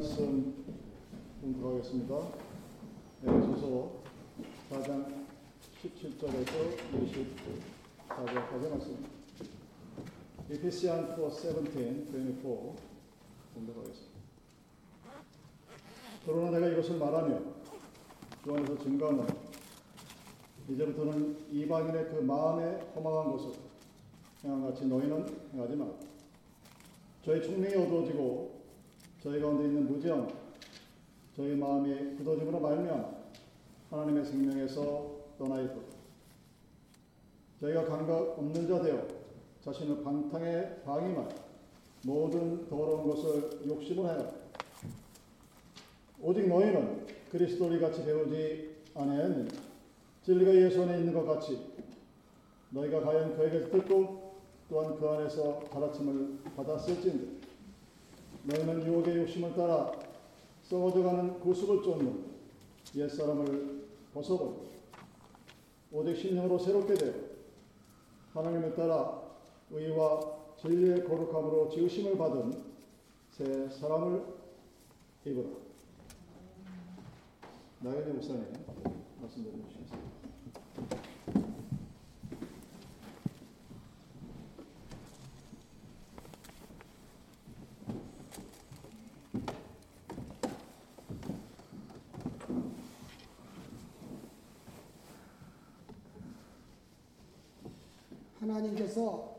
말씀 공부하겠습니다. 에베소서 4장 17절에서 24절까지 말씀. Ephesians 4:17-24 공부하겠습니다. 그러나 내가 이것을 말하며 주 안에서 증거하노니 이제부터는 이방인의 그 마음에 허망한 것을 행함같이 너희는 행하지 말라. 저희 총명이 어두워지고 저희 가운데 있는 무지함, 저희 마음이 굳어짐으로 말미암아 하나님의 생명에서 떠나이도록 저희가 감각 없는 자 되어 자신을 방탕에 방임한 모든 더러운 것을 욕심으로 하여 오직 너희는 그리스도를 같이 배우지 아니하였느냐. 진리가 예수 안에 있는 것 같이 너희가 과연 그에게서 듣고 또한 그 안에서 가르침을 받았을진데 너희는 유혹의 욕심을 따라 썩어져가는 구습을 쫓는 옛사람을 벗어버리고 오직 신령으로 새롭게 되어 하나님을 따라 의와 진리의 거룩함으로 지으심을 받은 새 사람을 입으라. 나경희 목사님 말씀드리겠습니다. 하나님께서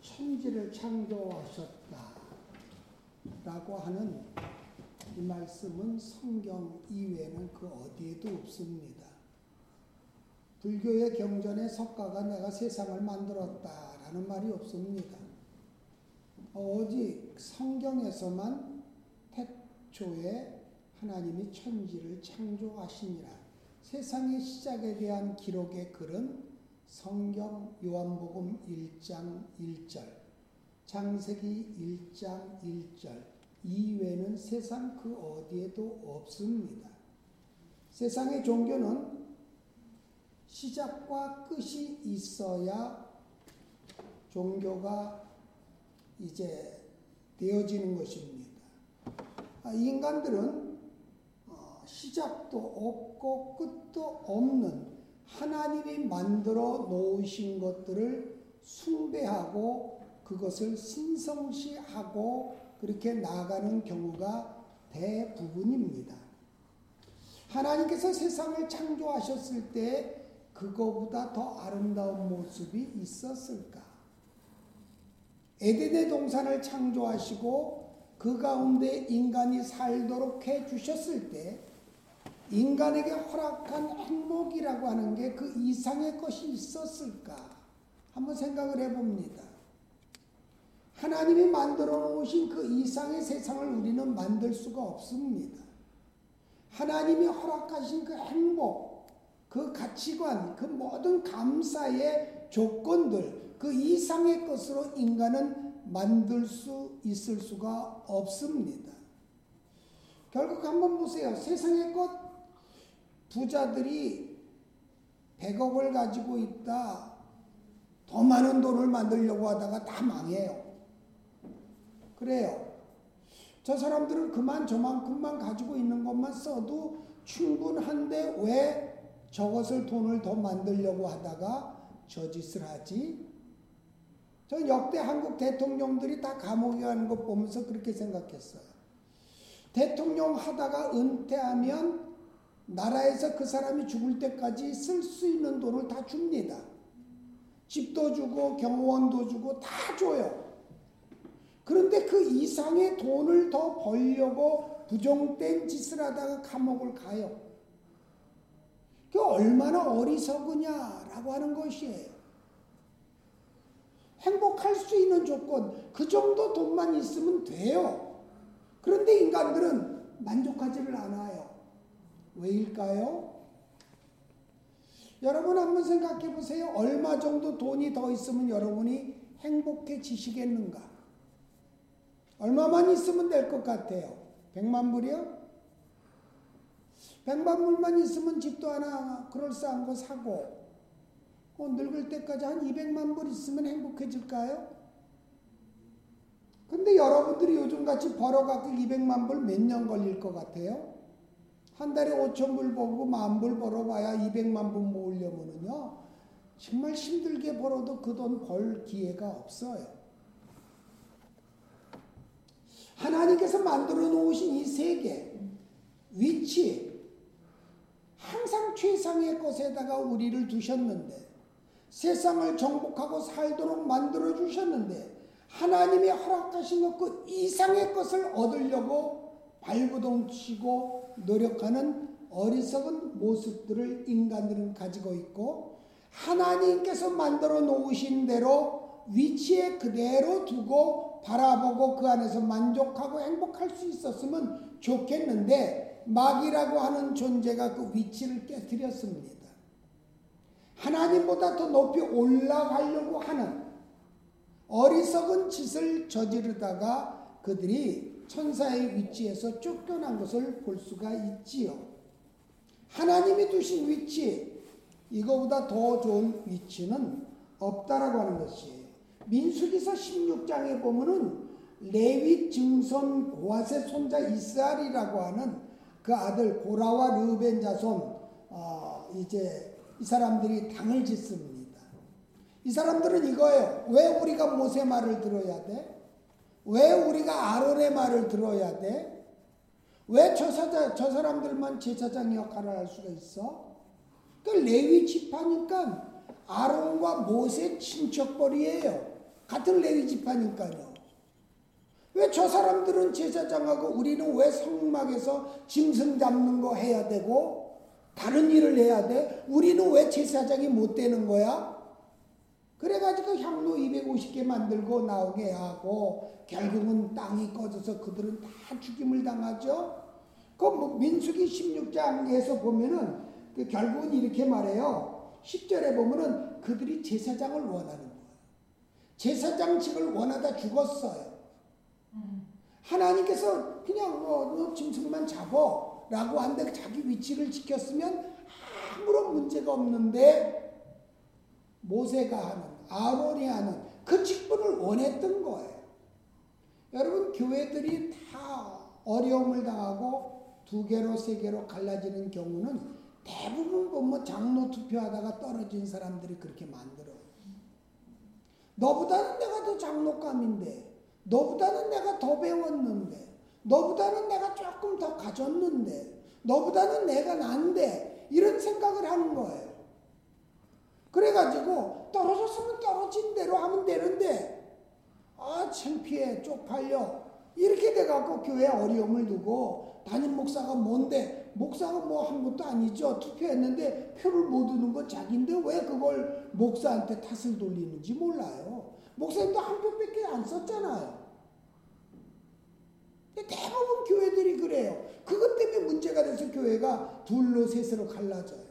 천지를 창조하셨다 라고 하는 이 말씀은 성경 이외에는 그 어디에도 없습니다. 불교의 경전에 석가가 내가 세상을 만들었다 라는 말이 없습니다. 오직 성경에서만 태초에 하나님이 천지를 창조하시니라 세상의 시작에 대한 기록의 글은 성경 요한복음 1장 1절, 창세기 1장 1절 이외에는 세상 그 어디에도 없습니다. 세상의 종교는 시작과 끝이 있어야 종교가 이제 되어지는 것입니다. 인간들은 시작도 없고 끝도 없는 하나님이 만들어 놓으신 것들을 숭배하고 그것을 신성시하고 그렇게 나아가는 경우가 대부분입니다. 하나님께서 세상을 창조하셨을 때 그거보다 더 아름다운 모습이 있었을까? 에덴의 동산을 창조하시고 그 가운데 인간이 살도록 해주셨을 때 인간에게 허락한 행복이라고 하는 게 그 이상의 것이 있었을까? 한번 생각을 해봅니다. 하나님이 만들어 놓으신 그 이상의 세상을 우리는 만들 수가 없습니다. 하나님이 허락하신 그 행복, 그 가치관, 그 모든 감사의 조건들, 그 이상의 것으로 인간은 만들 수 있을 수가 없습니다. 결국 한번 보세요. 세상의 것, 부자들이 100억을 가지고 있다. 더 많은 돈을 만들려고 하다가 다 망해요. 그래요. 저 사람들은 그만 저만큼만 가지고 있는 것만 써도 충분한데 왜 저것을 돈을 더 만들려고 하다가 저 짓을 하지? 전 역대 한국 대통령들이 다 감옥에 가는 것 보면서 그렇게 생각했어요. 대통령 하다가 은퇴하면 나라에서 그 사람이 죽을 때까지 쓸 수 있는 돈을 다 줍니다. 집도 주고 경호원도 주고 다 줘요. 그런데 그 이상의 돈을 더 벌려고 부정된 짓을 하다가 감옥을 가요. 그게 얼마나 어리석으냐라고 하는 것이에요. 행복할 수 있는 조건, 그 정도 돈만 있으면 돼요. 그런데 인간들은 만족하지를 않아요. 왜일까요? 여러분 한번 생각해 보세요. 얼마 정도 돈이 더 있으면 여러분이 행복해지시겠는가? 얼마만 있으면 될 것 같아요? 100만 불이요? 100만 불만 있으면 집도 하나 그럴싸한 거 사고 늙을 때까지 한 200만 불 있으면 행복해질까요? 근데 여러분들이 요즘같이 벌어갖고 200만 불 몇 년 걸릴 것 같아요? 한 달에 5,000불 벌고 10,000불 벌어봐야 200만 불 모으려면은요, 정말 힘들게 벌어도 그 돈 벌 기회가 없어요. 하나님께서 만들어 놓으신 이 세계, 위치, 항상 최상의 것에다가 우리를 두셨는데, 세상을 정복하고 살도록 만들어 주셨는데, 하나님이 허락하신 것 그 이상의 것을 얻으려고 발버둥치고 노력하는 어리석은 모습들을 인간들은 가지고 있고, 하나님께서 만들어 놓으신 대로 위치에 그대로 두고 바라보고 그 안에서 만족하고 행복할 수 있었으면 좋겠는데, 마귀라고 하는 존재가 그 위치를 깨뜨렸습니다. 하나님보다 더 높이 올라가려고 하는 어리석은 짓을 저지르다가 그들이 천사의 위치에서 쫓겨난 것을 볼 수가 있지요. 하나님이 두신 위치, 이거보다 더 좋은 위치는 없다라고 하는 것이에요. 민수기서 16장에 보면은 레위 증손 고핫의 손자 이스라엘이라고 하는 그 아들 고라와 르벤 자손, 이제 이 사람들이 당을 짓습니다. 이 사람들은 이거예요. 왜 우리가 모세 말을 들어야 돼? 왜 우리가 아론의 말을 들어야 돼? 왜 저 사람들만 제사장 역할을 할 수가 있어? 그러니까 레위 지파니까 아론과 모세 친척벌이에요. 같은 레위 지파니까요. 왜 저 사람들은 제사장하고 우리는 왜 성막에서 짐승 잡는 거 해야 되고 다른 일을 해야 돼? 우리는 왜 제사장이 못 되는 거야? 그래가지고 향로 250개 만들고 나오게 하고 결국은 땅이 꺼져서 그들은 다 죽임을 당하죠. 그 민수기 16장에서 보면은 결국은 이렇게 말해요. 10절에 보면은 그들이 제사장을 원하는 거예요. 제사장직을 원하다 죽었어요. 하나님께서 그냥 너 짐승만 잡어 라고 한데 자기 위치를 지켰으면 아무런 문제가 없는데 모세가 하는, 아론이 하는 그 직분을 원했던 거예요. 여러분, 교회들이 다 어려움을 당하고 두 개로 세 개로 갈라지는 경우는 대부분 보면 장로 투표하다가 떨어진 사람들이 그렇게 만들어요. 너보다는 내가 더 장로감인데, 너보다는 내가 더 배웠는데, 너보다는 내가 조금 더 가졌는데, 너보다는 내가 난데, 이런 생각을 하는 거예요. 그래가지고 떨어졌으면 떨어진 대로 하면 되는데, 아 창피해, 쪽팔려, 이렇게 돼갖고 교회에 어려움을 두고, 담임 목사가 뭔데, 목사가 뭐 한 것도 아니죠. 투표했는데 표를 못 얻는 건 자기인데 왜 그걸 목사한테 탓을 돌리는지 몰라요. 목사님도 한 표밖에 안 썼잖아요. 대부분 교회들이 그래요. 그것 때문에 문제가 돼서 교회가 둘로 셋으로 갈라져요.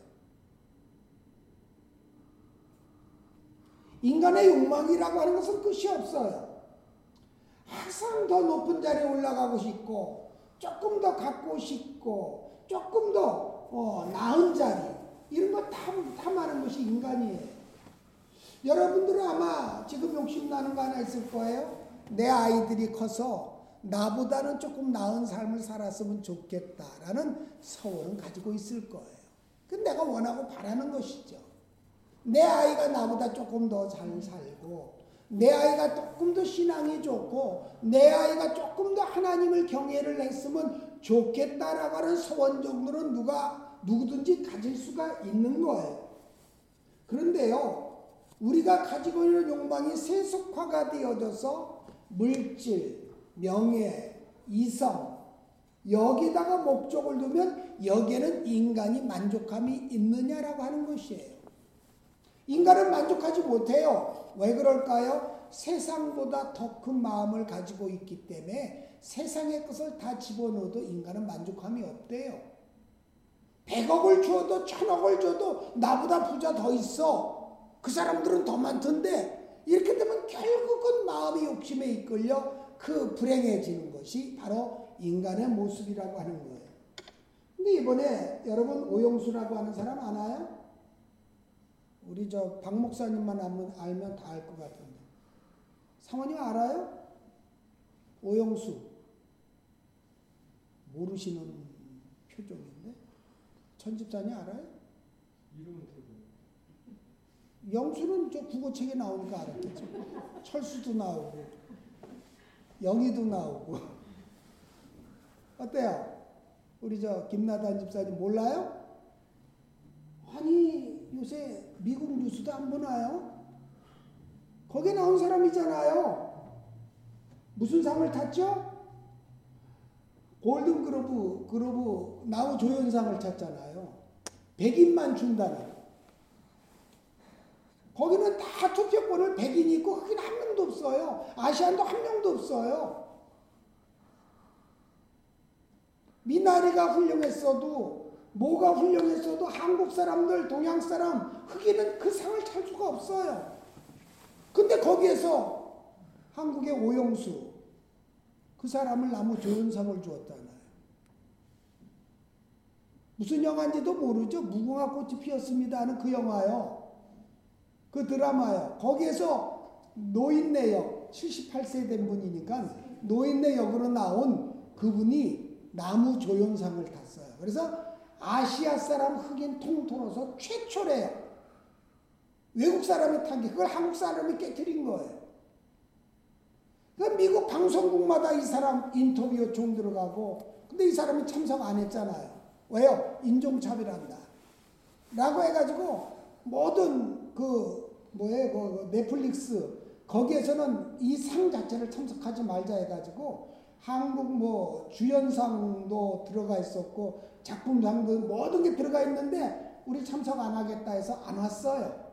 인간의 욕망이라고 하는 것은 끝이 없어요. 항상 더 높은 자리에 올라가고 싶고, 조금 더 갖고 싶고, 조금 더 나은 자리, 이런 거 탐하는 것이 인간이에요. 여러분들은 아마 지금 욕심나는 거 하나 있을 거예요. 내 아이들이 커서 나보다는 조금 나은 삶을 살았으면 좋겠다라는 소원은 가지고 있을 거예요. 그건 내가 원하고 바라는 것이죠. 내 아이가 나보다 조금 더 잘 살고, 내 아이가 조금 더 신앙이 좋고, 내 아이가 조금 더 하나님을 경외를 했으면 좋겠다라고 하는 소원 정도는 누구든지 가질 수가 있는 거예요. 그런데요, 우리가 가지고 있는 욕망이 세속화가 되어져서 물질, 명예, 이성, 여기다가 목적을 두면 여기에는 인간이 만족함이 있느냐라고 하는 것이에요. 인간은 만족하지 못해요. 왜 그럴까요? 세상보다 더 큰 마음을 가지고 있기 때문에 세상의 것을 다 집어넣어도 인간은 만족함이 없대요. 100억을 줘도 1000억을 줘도 나보다 부자 더 있어. 그 사람들은 더 많던데. 이렇게 되면 결국은 마음이 욕심에 이끌려 그 불행해지는 것이 바로 인간의 모습이라고 하는 거예요. 근데 이번에 여러분 오영수라고 하는 사람 아나요? 우리 저 박 목사님만 알면 다 알 것 같은데. 상원님 알아요? 오영수 모르시는 표정인데 천집사님 알아요? 이름은 대박. 영수는 저 국어책에 나오니까 알았겠죠. 철수도 나오고 영희도 나오고. 어때요? 우리 저 김나단 집사님 몰라요? 아니 요새 미국 뉴스도 안 보나요? 거기에 나온 사람이잖아요. 무슨 상을 탔죠? 골든 글로브 나우 조연상을 탔잖아요. 100인만 준다는. 거기는 다 투표권을 100인이 있고 흑인 한 명도 없어요. 아시안도 한 명도 없어요. 미나리가 훌륭했어도 뭐가 훌륭했어도 한국 사람들, 동양 사람, 흑인은 그 상을 탈 수가 없어요. 근데 거기에서 한국의 오영수 그 사람을 나무 조연상을 주었잖아요. 무슨 영화인지도 모르죠. 무궁화 꽃이 피었습니다 하는 그 영화요. 그 드라마요. 거기에서 노인네 역 78세 된 분이니까 노인네 역으로 나온 그분이 나무 조연상을 탔어요. 그래서 아시아 사람 흑인 통틀어서 최초래요. 외국 사람이 탄 게 그걸 한국 사람이 깨트린 거예요. 그러니까 미국 방송국마다 이 사람 인터뷰 요청 들어가고 근데 이 사람이 참석 안 했잖아요. 왜요? 인종차별한다 라고 해가지고 모든 그 넷플릭스 거기에서는 이 상 자체를 참석하지 말자 해가지고 한국 주연상도 들어가 있었고 작품상도 모든 게 들어가 있는데 우리 참석 안 하겠다 해서 안 왔어요.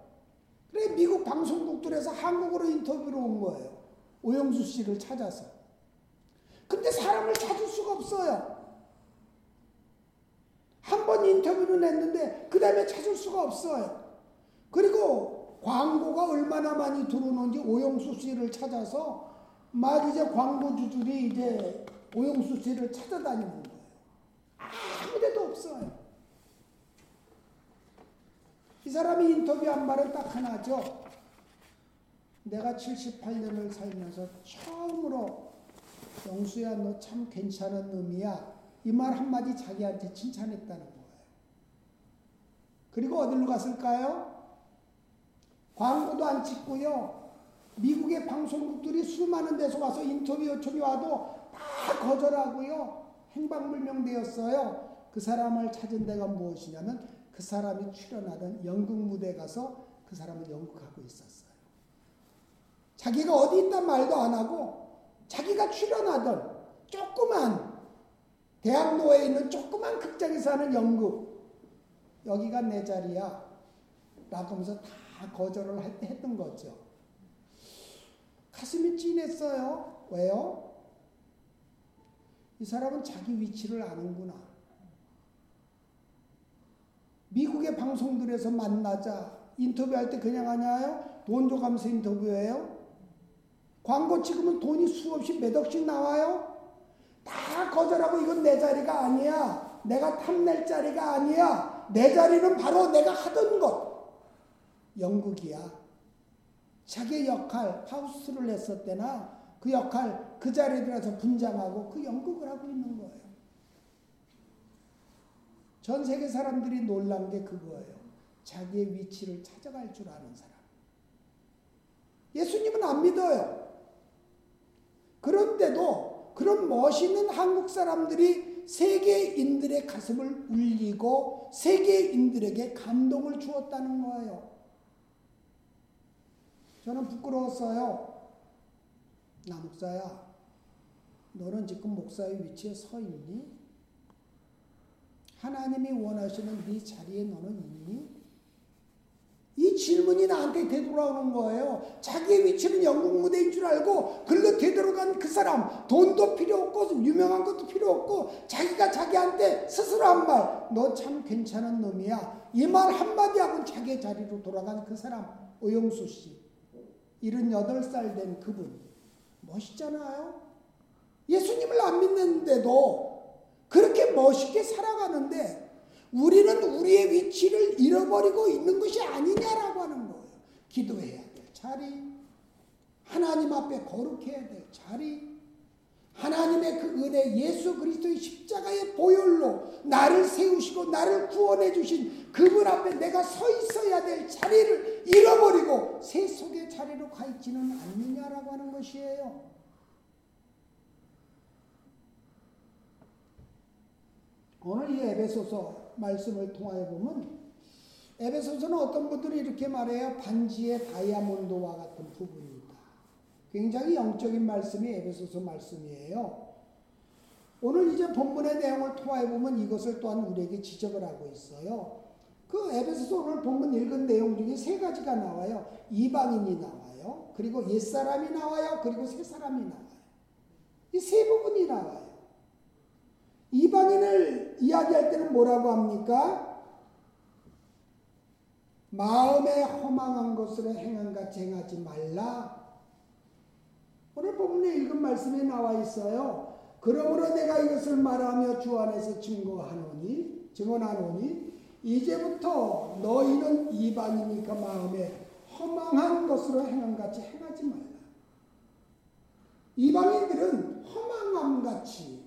그래 미국 방송국들에서 한국으로 인터뷰로 온 거예요. 오영수 씨를 찾아서. 근데 사람을 찾을 수가 없어요. 한 번 인터뷰는 했는데 그 다음에 찾을 수가 없어요. 그리고 광고가 얼마나 많이 들어오는지 오영수 씨를 찾아서 막 이제 광고주들이 이제 오영수 씨를 찾아다니는 거예요. 아무 데도 없어요. 이 사람이 인터뷰한 말은 딱 하나죠. 내가 78년을 살면서 처음으로 영수야 너 참 괜찮은 놈이야 이 말 한마디 자기한테 칭찬했다는 거예요. 그리고 어디로 갔을까요? 광고도 안 찍고요. 미국의 방송국들이 수많은 데서 와서 인터뷰 요청이 와도 다 거절하고요. 행방불명되었어요. 그 사람을 찾은 데가 무엇이냐면 그 사람이 출연하던 연극 무대에 가서 그 사람을 연극하고 있었어요. 자기가 어디 있단 말도 안 하고 자기가 출연하던 조그만 대학로에 있는 조그만 극장에서 하는 연극 여기가 내 자리야 라고 하면서 다 거절을 했던 거죠. 가슴이 찡했어요. 왜요? 이 사람은 자기 위치를 아는구나. 미국의 방송들에서 만나자 인터뷰할 때 그냥 하냐요? 돈 줘가면서 인터뷰해요? 광고 찍으면 돈이 수없이 몇 억씩 나와요? 다 거절하고 이건 내 자리가 아니야. 내가 탐낼 자리가 아니야. 내 자리는 바로 내가 하던 것. 연극이야. 자기 역할, 하우스를 했을 때나 그 역할, 그 자리에 들어서 분장하고 그 연극을 하고 있는 거예요. 전 세계 사람들이 놀란 게 그거예요. 자기의 위치를 찾아갈 줄 아는 사람. 예수님은 안 믿어요. 그런데도 그런 멋있는 한국 사람들이 세계인들의 가슴을 울리고 세계인들에게 감동을 주었다는 거예요. 저는 부끄러웠어요. 나 목사야. 너는 지금 목사의 위치에 서 있니? 하나님이 원하시는 네 자리에 너는 있니? 이 질문이 나한테 되돌아오는 거예요. 자기의 위치는 연극 무대인 줄 알고 글로 되돌아간 그 사람 돈도 필요 없고 유명한 것도 필요 없고 자기가 자기한테 스스로 한 말 너 참 괜찮은 놈이야 이 말 한마디 하고 자기의 자리로 돌아간 그 사람 오영수 씨 78살 된 그분 멋있잖아요. 예수님을 안 믿는데도 그렇게 멋있게 살아가는데 우리는 우리의 위치를 잃어버리고 있는 것이 아니냐라고 하는 거예요. 기도해야 될 자리, 하나님 앞에 거룩해야 될 자리, 하나님의 그 은혜, 예수 그리스도의 십자가의 보혈로 나를 세우시고 나를 구원해 주신 그분 앞에 내가 서 있어야 될 자리를 잃어버리고 새 속의 자리로 가 있지는 않느냐라고 하는 것이에요. 오늘 이 에베소서 말씀을 통하여 보면, 에베소서는 어떤 분들이 이렇게 말해요. 반지의 다이아몬드와 같은 부분이다. 굉장히 영적인 말씀이 에베소서 말씀이에요. 오늘 이제 본문의 내용을 통하여 보면 이것을 또한 우리에게 지적을 하고 있어요. 그 에베소서 오늘 본문 읽은 내용 중에 세 가지가 나와요. 이방인이 나와요. 그리고 옛사람이 나와요. 그리고 새사람이 나와요. 이 세 부분이 나와요. 이방인을 이야기할 때는 뭐라고 합니까? 마음에 허망한 것으로 행함과 쟁하지 말라. 오늘 본문에 읽은 말씀에 나와 있어요. 그러므로 내가 이것을 말하며 주 안에서 증언하노니 이제부터 너희는 이방인이니까 마음에 허망한 것으로 행함같이 행하지 말라. 이방인들은 허망함같이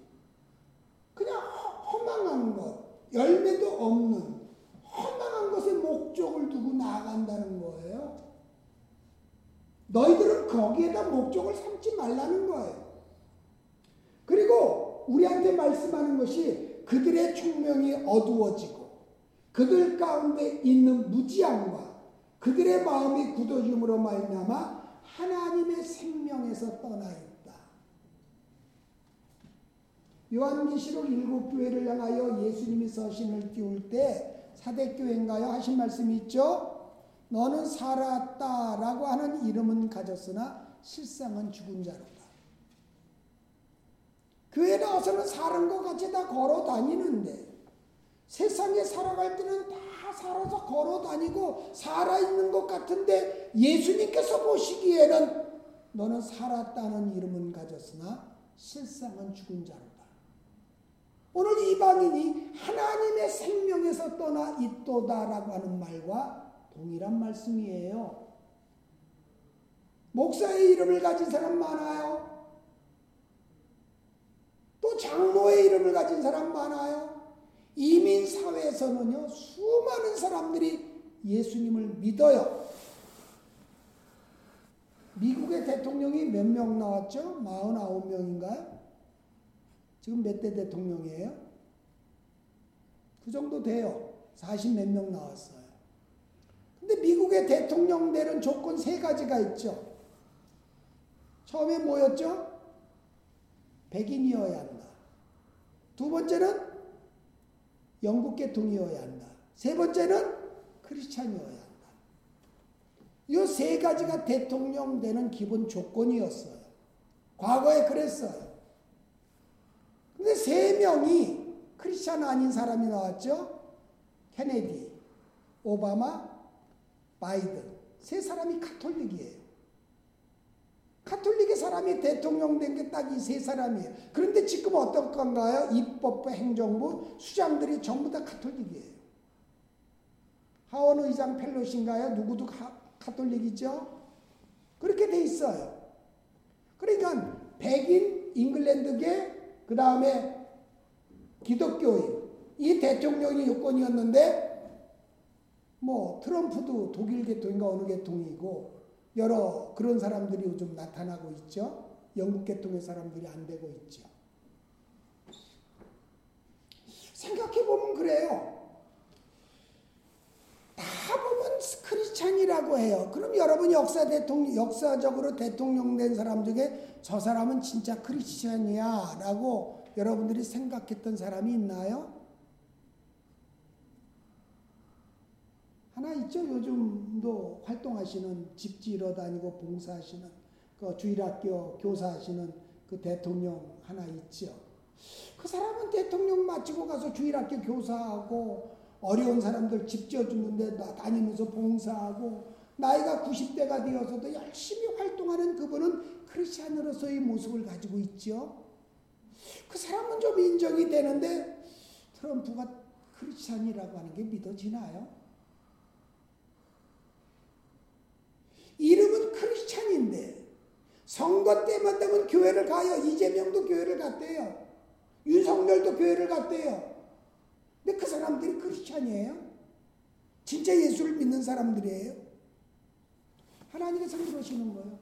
그냥 허망한 것, 열매도 없는 허망한 것에 목적을 두고 나아간다는 거예요. 너희들은 거기에다 목적을 삼지 말라는 거예요. 그리고 우리한테 말씀하는 것이 그들의 총명이 어두워지고 그들 가운데 있는 무지함과 그들의 마음이 굳어짐으로 말미암아 하나님의 생명에서 떠나 있다. 요한계시록 7교회를 향하여 예수님이 서신을 띄울 때 사대교회인가요? 하신 말씀이 있죠? 너는 살았다라고 하는 이름은 가졌으나 실상은 죽은 자로다. 교회 나와서는 사는 것 같이 다 걸어다니는데 세상에 살아갈 때는 다 살아서 걸어다니고 살아있는 것 같은데 예수님께서 보시기에는 너는 살았다는 이름은 가졌으나 실상은 죽은 자로다. 오늘 이방인이 하나님의 생명에서 떠나 있도다라고 하는 말과 동일한 말씀이에요. 목사의 이름을 가진 사람 많아요. 또 장로의 이름을 가진 사람 많아요. 이민사회에서는요, 수많은 사람들이 예수님을 믿어요. 미국의 대통령이 몇 명 나왔죠? 49명인가요? 지금 몇 대 대통령이에요? 그 정도 돼요. 40 몇 명 나왔어요. 근데 미국의 대통령 되는 조건 세 가지가 있죠. 처음에 뭐였죠? 백인이어야 한다. 두 번째는 영국 계통이어야 한다. 세 번째는 크리스찬이어야 한다. 이 세 가지가 대통령 되는 기본 조건이었어요. 과거에 그랬어요. 근데 세 명이 크리스찬 아닌 사람이 나왔죠. 케네디, 오바마, 바이든. 세 사람이 카톨릭이에요. 카톨릭의 사람이 대통령 된 게 딱 이 세 사람이에요. 그런데 지금 어떤 건가요? 입법부, 행정부, 수장들이 전부 다 카톨릭이에요. 하원 의장 펠로시인가요? 누구도 카톨릭이죠. 그렇게 돼 있어요. 그러니까 백인, 잉글랜드계, 그 다음에 기독교인, 이 대통령이 요건이었는데 뭐 트럼프도 독일 계통인가 어느 계통이고 여러 그런 사람들이 요즘 나타나고 있죠. 영국 계통의 사람들이 안 되고 있죠. 생각해보면 그래요. 다 보면 크리스찬이라고 해요. 그럼 여러분 역사적으로 대통령 된 사람 중에 저 사람은 진짜 크리스찬이야 라고 여러분들이 생각했던 사람이 있나요? 하나 있죠. 요즘도 활동하시는, 집 지러 다니고 봉사하시는, 그 주일학교 교사하시는 그 대통령 하나 있죠. 그 사람은 대통령 마치고 가서 주일학교 교사하고 어려운 사람들 집 지어주는데 다니면서 봉사하고 나이가 90대가 되어서도 열심히 활동하는 그분은 크리스찬으로서의 모습을 가지고 있죠. 그 사람은 좀 인정이 되는데 트럼프가 크리스찬이라고 하는 게 믿어지나요? 이름은 크리스찬인데 선거 때만 되면 대통령도 교회를 가요. 이재명도 교회를 갔대요. 윤석열도 교회를 갔대요. 근데 그 사람들이 크리스찬이에요? 진짜 예수를 믿는 사람들이에요? 하나님께서 그러시는 거예요.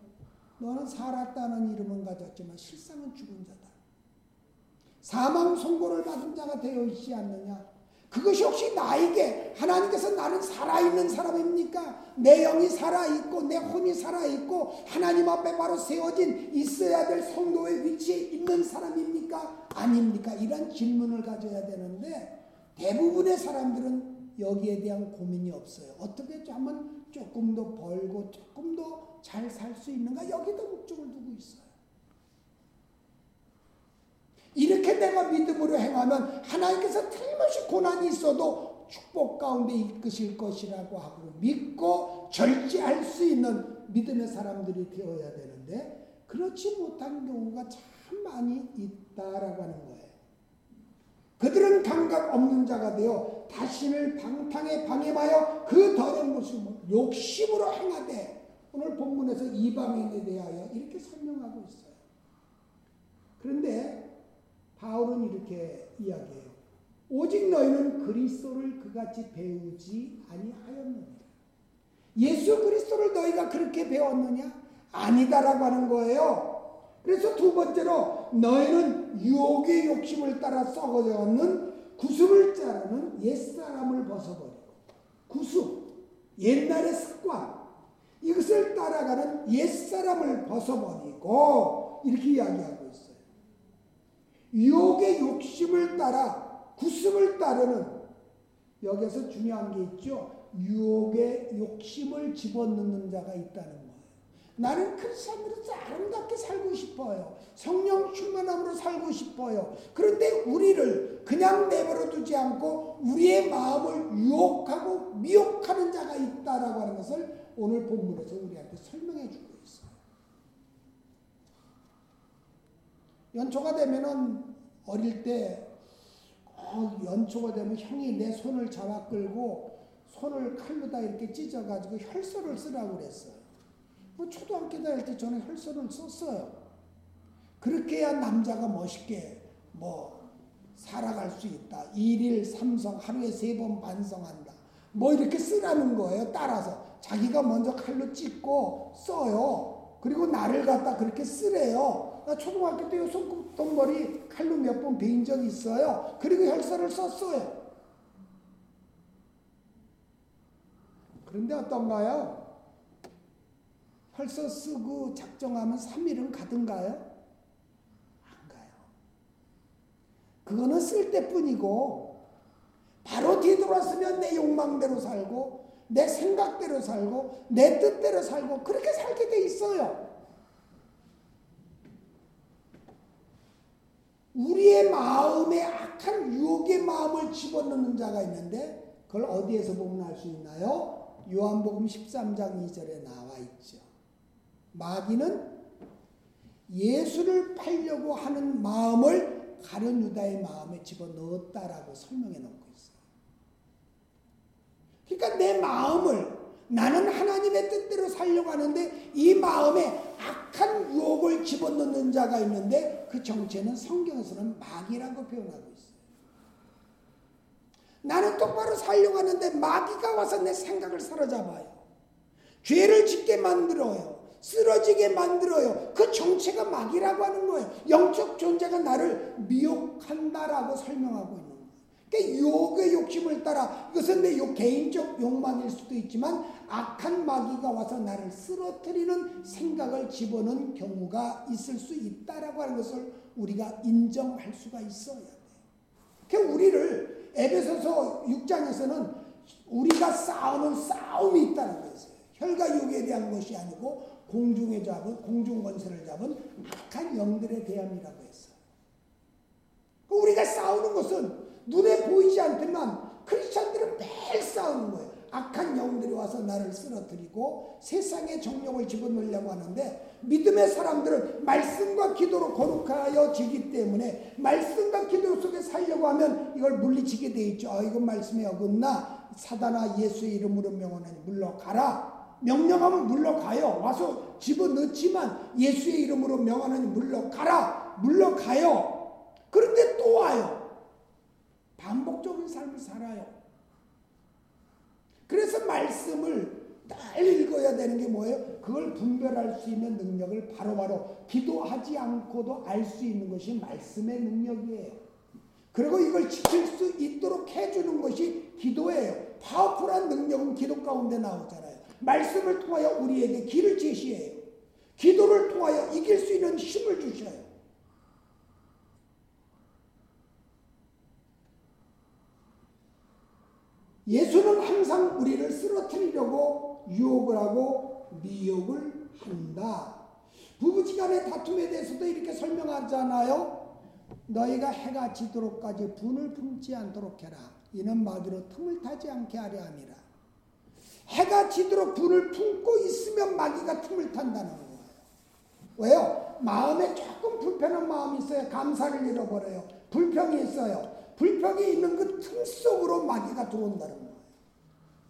너는 살았다는 이름은 가졌지만 실상은 죽은 자다. 사망 선고를 받은 자가 되어 있지 않느냐? 그것이 혹시 나에게 하나님께서 나는 살아있는 사람입니까? 내 영이 살아있고 내 혼이 살아있고 하나님 앞에 바로 세워진 있어야 될 성도의 위치에 있는 사람입니까? 아닙니까? 이런 질문을 가져야 되는데 대부분의 사람들은 여기에 대한 고민이 없어요. 어떻게 하면 조금 더 벌고 조금 더 잘 살 수 있는가? 여기다 목적을 두고 있어요. 이렇게 내가 믿음으로 행하면 하나님께서 틀림없이 고난이 있어도 축복 가운데 이끄실 것이라고 하고 믿고 절제할 수 있는 믿음의 사람들이 되어야 되는데 그렇지 못한 경우가 참 많이 있다라고 하는 거예요. 그들은 감각 없는 자가 되어 다신을 방탕에 방임하여 그 더러운 모습을 욕심으로 행하되, 오늘 본문에서 이방인에 대하여 이렇게 설명하고 있어요. 그런데 바울은 이렇게 이야기해요. 오직 너희는 그리스도를 그같이 배우지 아니하였느냐? 예수 그리스도를 너희가 그렇게 배웠느냐? 아니다라고 하는 거예요. 그래서 두 번째로 너희는 유혹의 욕심을 따라 썩어져 얻는 구습을 자르는 옛사람을 벗어버리고, 구습, 옛날의 습관, 이것을 따라가는 옛사람을 벗어버리고 이렇게 이야기하고 있어요. 유혹의 욕심을 따라 구습을 따르는, 여기서 중요한 게 있죠. 유혹의 욕심을 집어넣는 자가 있다는 거예요. 나는 크리스찬으로서 아름답게 살고 싶어요. 성령 충만함으로 살고 싶어요. 그런데 우리를 그냥 내버려 두지 않고 우리의 마음을 유혹하고 미혹하는 자가 있다라고 하는 것을 오늘 본문에서 우리한테 설명해 주고 있어요. 연초가 되면은 어릴 때 연초가 되면 형이 내 손을 잡아 끌고 손을 칼로다 이렇게 찢어가지고 혈소를 쓰라고 그랬어요. 뭐 초등학교 다닐 때 저는 혈소를 썼어요. 그렇게 해야 남자가 멋있게 뭐 살아갈 수 있다. 일일 삼성, 하루에 3번 반성한다. 뭐 이렇게 쓰라는 거예요. 따라서 자기가 먼저 칼로 찢고 써요. 그리고 나를 갖다 그렇게 쓰래요. 나 초등학교 때 손톱머리 칼로 몇 번 베인 적이 있어요. 그리고 혈서를 썼어요. 그런데 어떤가요? 혈서 쓰고 작정하면 3일은 가든가요? 안 가요. 그거는 쓸 때뿐이고 바로 뒤돌아서면 내 욕망대로 살고 내 생각대로 살고 내 뜻대로 살고 그렇게 살게 돼 있어요. 우리의 마음에 악한 유혹의 마음을 집어넣는 자가 있는데 그걸 어디에서 보면 알 수 있나요? 요한복음 13장 2절에 나와 있죠. 마귀는 예수를 팔려고 하는 마음을 가룟 유다의 마음에 집어넣었다라고 설명해 놓고 있어요. 그러니까 내 마음을 나는 하나님의 뜻대로 살려고 하는데 이 마음에 악한 유혹을 집어넣는 자가 있는데 그 정체는 성경에서는 마귀라고 표현하고 있어요. 나는 똑바로 살려고 하는데 마귀가 와서 내 생각을 사로잡아요. 죄를 짓게 만들어요. 쓰러지게 만들어요. 그 정체가 마귀라고 하는 거예요. 영적 존재가 나를 미혹한다라고 설명하고 있는 거예요. 유혹의 욕심을 따라, 이것은 내 개인적 욕망일 수도 있지만 악한 마귀가 와서 나를 쓰러뜨리는 생각을 집어넣은 경우가 있을 수 있다라고 하는 것을 우리가 인정할 수가 있어야 돼요. 그러니까 우리를 에베소서 6장에서는 우리가 싸우는 싸움이 있다는 거였어요. 혈과 육에 대한 것이 아니고 공중에 잡은 공중 권세를 잡은 악한 영들에 대함이라고 했어요. 우리가 싸우는 것은 눈에 보이지 않지만 크리스찬들은 매일 싸우는 거예요. 악한 영들이 와서 나를 쓰러뜨리고 세상의 정욕을 집어넣으려고 하는데 믿음의 사람들은 말씀과 기도로 거룩하여 지기 때문에 말씀과 기도 속에 살려고 하면 이걸 물리치게 돼 있죠. 이건 말씀에 어긋나 사단아 예수의 이름으로 명하나니 물러가라. 명령하면 물러가요. 와서 집어넣지만 예수의 이름으로 명하느니 물러가라. 물러가요. 그런데 또 와요. 반복적인 삶을 살아요. 그래서 말씀을 잘 읽어야 되는 게 뭐예요? 그걸 분별할 수 있는 능력을 바로바로 기도하지 않고도 알 수 있는 것이 말씀의 능력이에요. 그리고 이걸 지킬 수 있도록 해주는 것이 기도예요. 파워풀한 능력은 기도 가운데 나오잖아요. 말씀을 통하여 우리에게 길을 제시해요. 기도를 통하여 이길 수 있는 힘을 주셔요. 예수는 항상 우리를 쓰러뜨리려고 유혹을 하고 미혹을 한다. 부부지간의 다툼에 대해서도 이렇게 설명하잖아요. 너희가 해가 지도록까지 분을 품지 않도록 해라. 이는 마귀로 틈을 타지 않게 하려 함이라. 해가 지도록 분을 품고 있으면 마귀가 틈을 탄다는 거예요. 왜요? 마음에 조금 불편한 마음이 있어요. 감사를 잃어버려요. 불평이 있어요. 불평이 있는 그 틈 속으로 마귀가 들어온다는 거예요.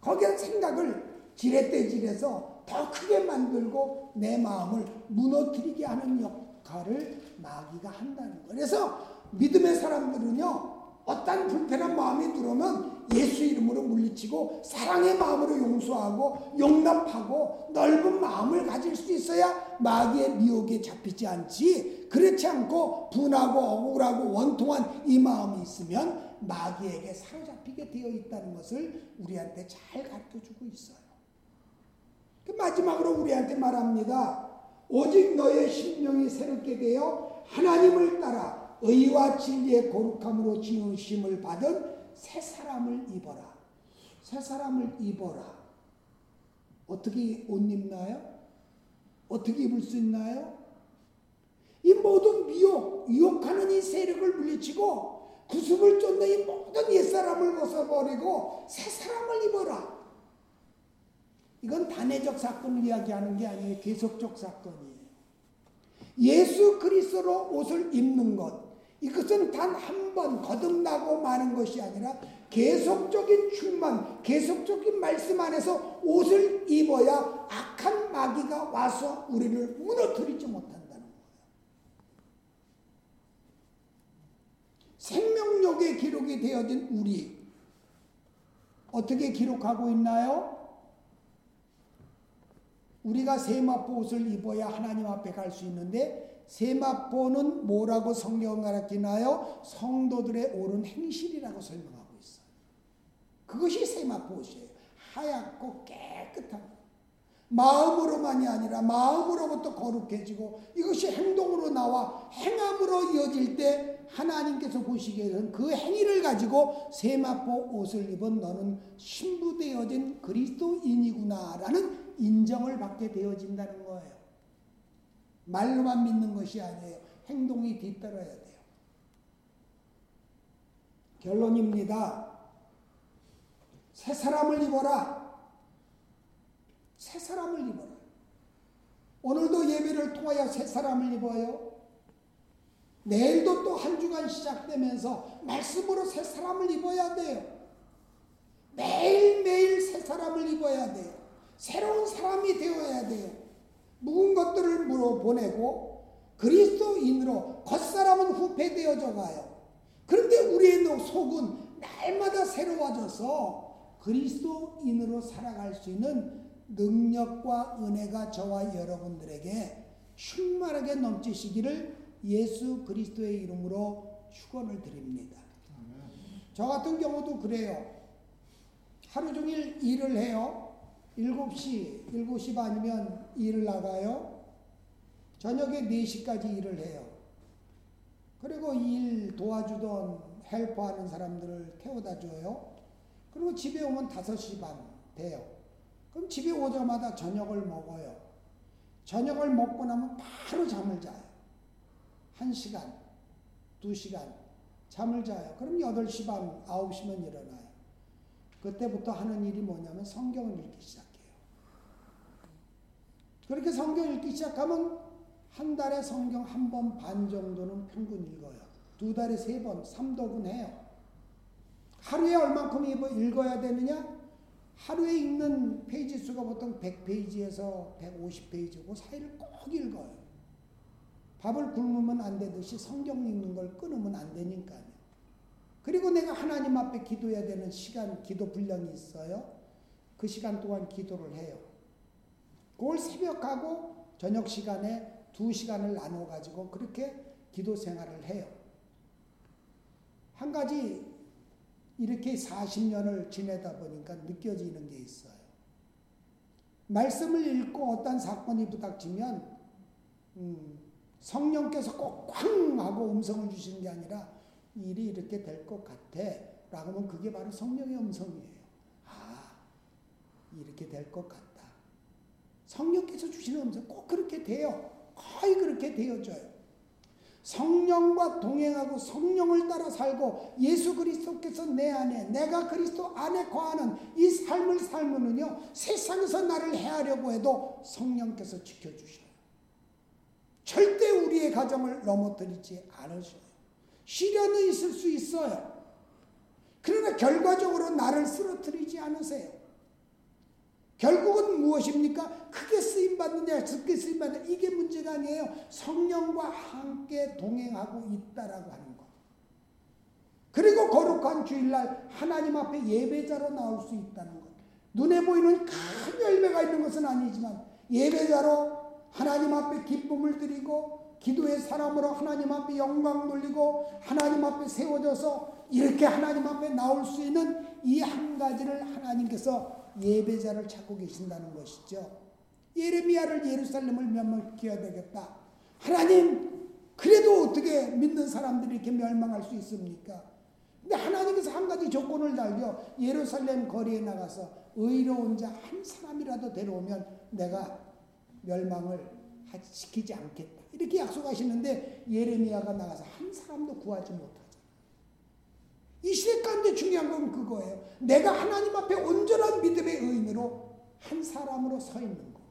거기에 생각을 지렛대질해서 더 크게 만들고 내 마음을 무너뜨리게 하는 역할을 마귀가 한다는 거예요. 그래서 믿음의 사람들은요, 어떤 불편한 마음이 들어오면 예수 이름으로 물리치고 사랑의 마음으로 용서하고 용납하고 넓은 마음을 가질 수 있어야 마귀의 미혹에 잡히지 않지, 그렇지 않고 분하고 억울하고 원통한 이 마음이 있으면 마귀에게 사로잡히게 되어 있다는 것을 우리한테 잘 가르쳐주고 있어요. 마지막으로 우리한테 말합니다. 오직 너의 심령이 새롭게 되어 하나님을 따라 의와 진리의 거룩함으로 지으심을 받은 새 사람을 입어라. 새 사람을 입어라. 어떻게 옷 입나요? 어떻게 입을 수 있나요? 이 모든 미혹, 유혹하는 이 세력을 물리치고 구습을 쫓는 이 모든 옛사람을 벗어버리고 새 사람을 입어라. 이건 단회적 사건을 이야기하는 게 아니에요. 계속적 사건이에요. 예수 그리스도로 옷을 입는 것, 이것은 단 한 번 거듭나고 마는 것이 아니라 계속적인 충만, 계속적인 말씀 안에서 옷을 입어야 악한 마귀가 와서 우리를 무너뜨리지 못한다는 거예요. 생명력의 기록이 되어진 우리, 어떻게 기록하고 있나요? 우리가 세마포 옷을 입어야 하나님 앞에 갈 수 있는데, 세마포는 뭐라고 성경을 가르치나요? 성도들의 옳은 행실이라고 설명하고 있어요. 그것이 세마포 옷이에요. 하얗고 깨끗한 것. 마음으로만이 아니라 마음으로부터 거룩해지고 이것이 행동으로 나와 행함으로 이어질 때 하나님께서 보시기에는 그 행위를 가지고 세마포 옷을 입은 너는 신부되어진 그리스도인이구나라는 인정을 받게 되어진다는 거예요. 말로만 믿는 것이 아니에요. 행동이 뒤따라야 돼요. 결론입니다. 새 사람을 입어라. 새 사람을 입어라. 오늘도 예배를 통하여 새 사람을 입어요. 내일도 또 한 주간 시작되면서 말씀으로 새 사람을 입어야 돼요. 매일매일 새 사람을 입어야 돼요. 새로운 사람이 되어야 돼요. 묵은 것들을 물어보내고 그리스도인으로 겉사람은 후패되어져 가요. 그런데 우리의 속은 날마다 새로워져서 그리스도인으로 살아갈 수 있는 능력과 은혜가 저와 여러분들에게 충만하게 넘치시기를 예수 그리스도의 이름으로 축원을 드립니다. 저 같은 경우도 그래요. 하루 종일 일을 해요. 7시 반이면 일을 나가요. 저녁에 4시까지 일을 해요. 그리고 일 도와주던 헬퍼하는 사람들을 태워다 줘요. 그리고 집에 오면 5시 반 돼요. 그럼 집에 오자마자 저녁을 먹어요. 저녁을 먹고 나면 바로 잠을 자요. 1시간, 2시간 잠을 자요. 그럼 8시 반, 9시면 일어나요. 그때부터 하는 일이 뭐냐면 성경을 읽기 시작해요. 그렇게 성경 읽기 시작하면 한 달에 성경 1번 반 정도는 평균 읽어요. 2달에 3번, 3독은 해요. 하루에 얼만큼 읽어야 되느냐? 하루에 읽는 페이지 수가 보통 100페이지에서 150페이지고 사이를 꼭 읽어요. 밥을 굶으면 안 되듯이 성경 읽는 걸 끊으면 안 되니까요. 그리고 내가 하나님 앞에 기도해야 되는 시간, 기도 분량이 있어요. 그 시간 동안 기도를 해요. 그걸 새벽하고 저녁 시간에 2시간을 나눠가지고 그렇게 기도 생활을 해요. 한 가지 이렇게 40년을 지내다 보니까 느껴지는 게 있어요. 말씀을 읽고 어떤 사건이 부닥치면 성령께서 꼭 쾅 하고 음성을 주시는 게 아니라 일이 이렇게 될 것 같아 라고 하면 그게 바로 성령의 음성이에요. 아, 이렇게 될 것 같다. 성령께서 주시는 음성 꼭 그렇게 돼요. 거의 그렇게 되어져요. 성령과 동행하고 성령을 따라 살고 예수 그리스도께서 내 안에, 내가 그리스도 안에 거하는 이 삶을 살면은요, 세상에서 나를 해하려고 해도 성령께서 지켜주셔요. 절대 우리의 가정을 넘어뜨리지 않으셔요. 시련은 있을 수 있어요. 그러나 결과적으로 나를 쓰러뜨리지 않으세요. 결국은 무엇입니까? 크게 쓰임받느냐 적게 쓰임받느냐 이게 문제가 아니에요. 성령과 함께 동행하고 있다라고 하는 것. 그리고 거룩한 주일날 하나님 앞에 예배자로 나올 수 있다는 것. 눈에 보이는 큰 열매가 있는 것은 아니지만 예배자로 하나님 앞에 기쁨을 드리고 기도의 사람으로 하나님 앞에 영광 돌리고 하나님 앞에 세워져서 이렇게 하나님 앞에 나올 수 있는 이 한 가지를 하나님께서 예배자를 찾고 계신다는 것이죠. 예레미야를 예루살렘을 멸망시켜야 되겠다. 하나님, 그래도 어떻게 믿는 사람들이 이렇게 멸망할 수 있습니까? 근데 하나님께서 한 가지 조건을 달려 예루살렘 거리에 나가서 의로운 자 한 사람이라도 데려오면 내가 멸망을 시키지 않겠다. 이렇게 약속하시는데 예레미야가 나가서 한 사람도 구하지 못하죠. 이 시대 가운데 중요한 건 그거예요. 내가 하나님 앞에 온전한 믿음의 의인으로 한 사람으로 서 있는 거.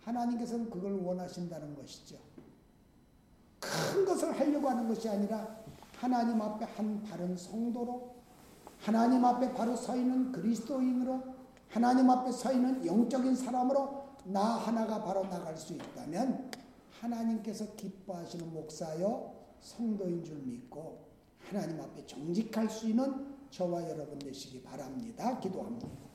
하나님께서는 그걸 원하신다는 것이죠. 큰 것을 하려고 하는 것이 아니라 하나님 앞에 한 바른 성도로, 하나님 앞에 바로 서 있는 그리스도인으로, 하나님 앞에 서 있는 영적인 사람으로 나 하나가 바로 나갈 수 있다면 하나님께서 기뻐하시는 목사여 성도인 줄 믿고 하나님 앞에 정직할 수 있는 저와 여러분 되시기 바랍니다. 기도합니다.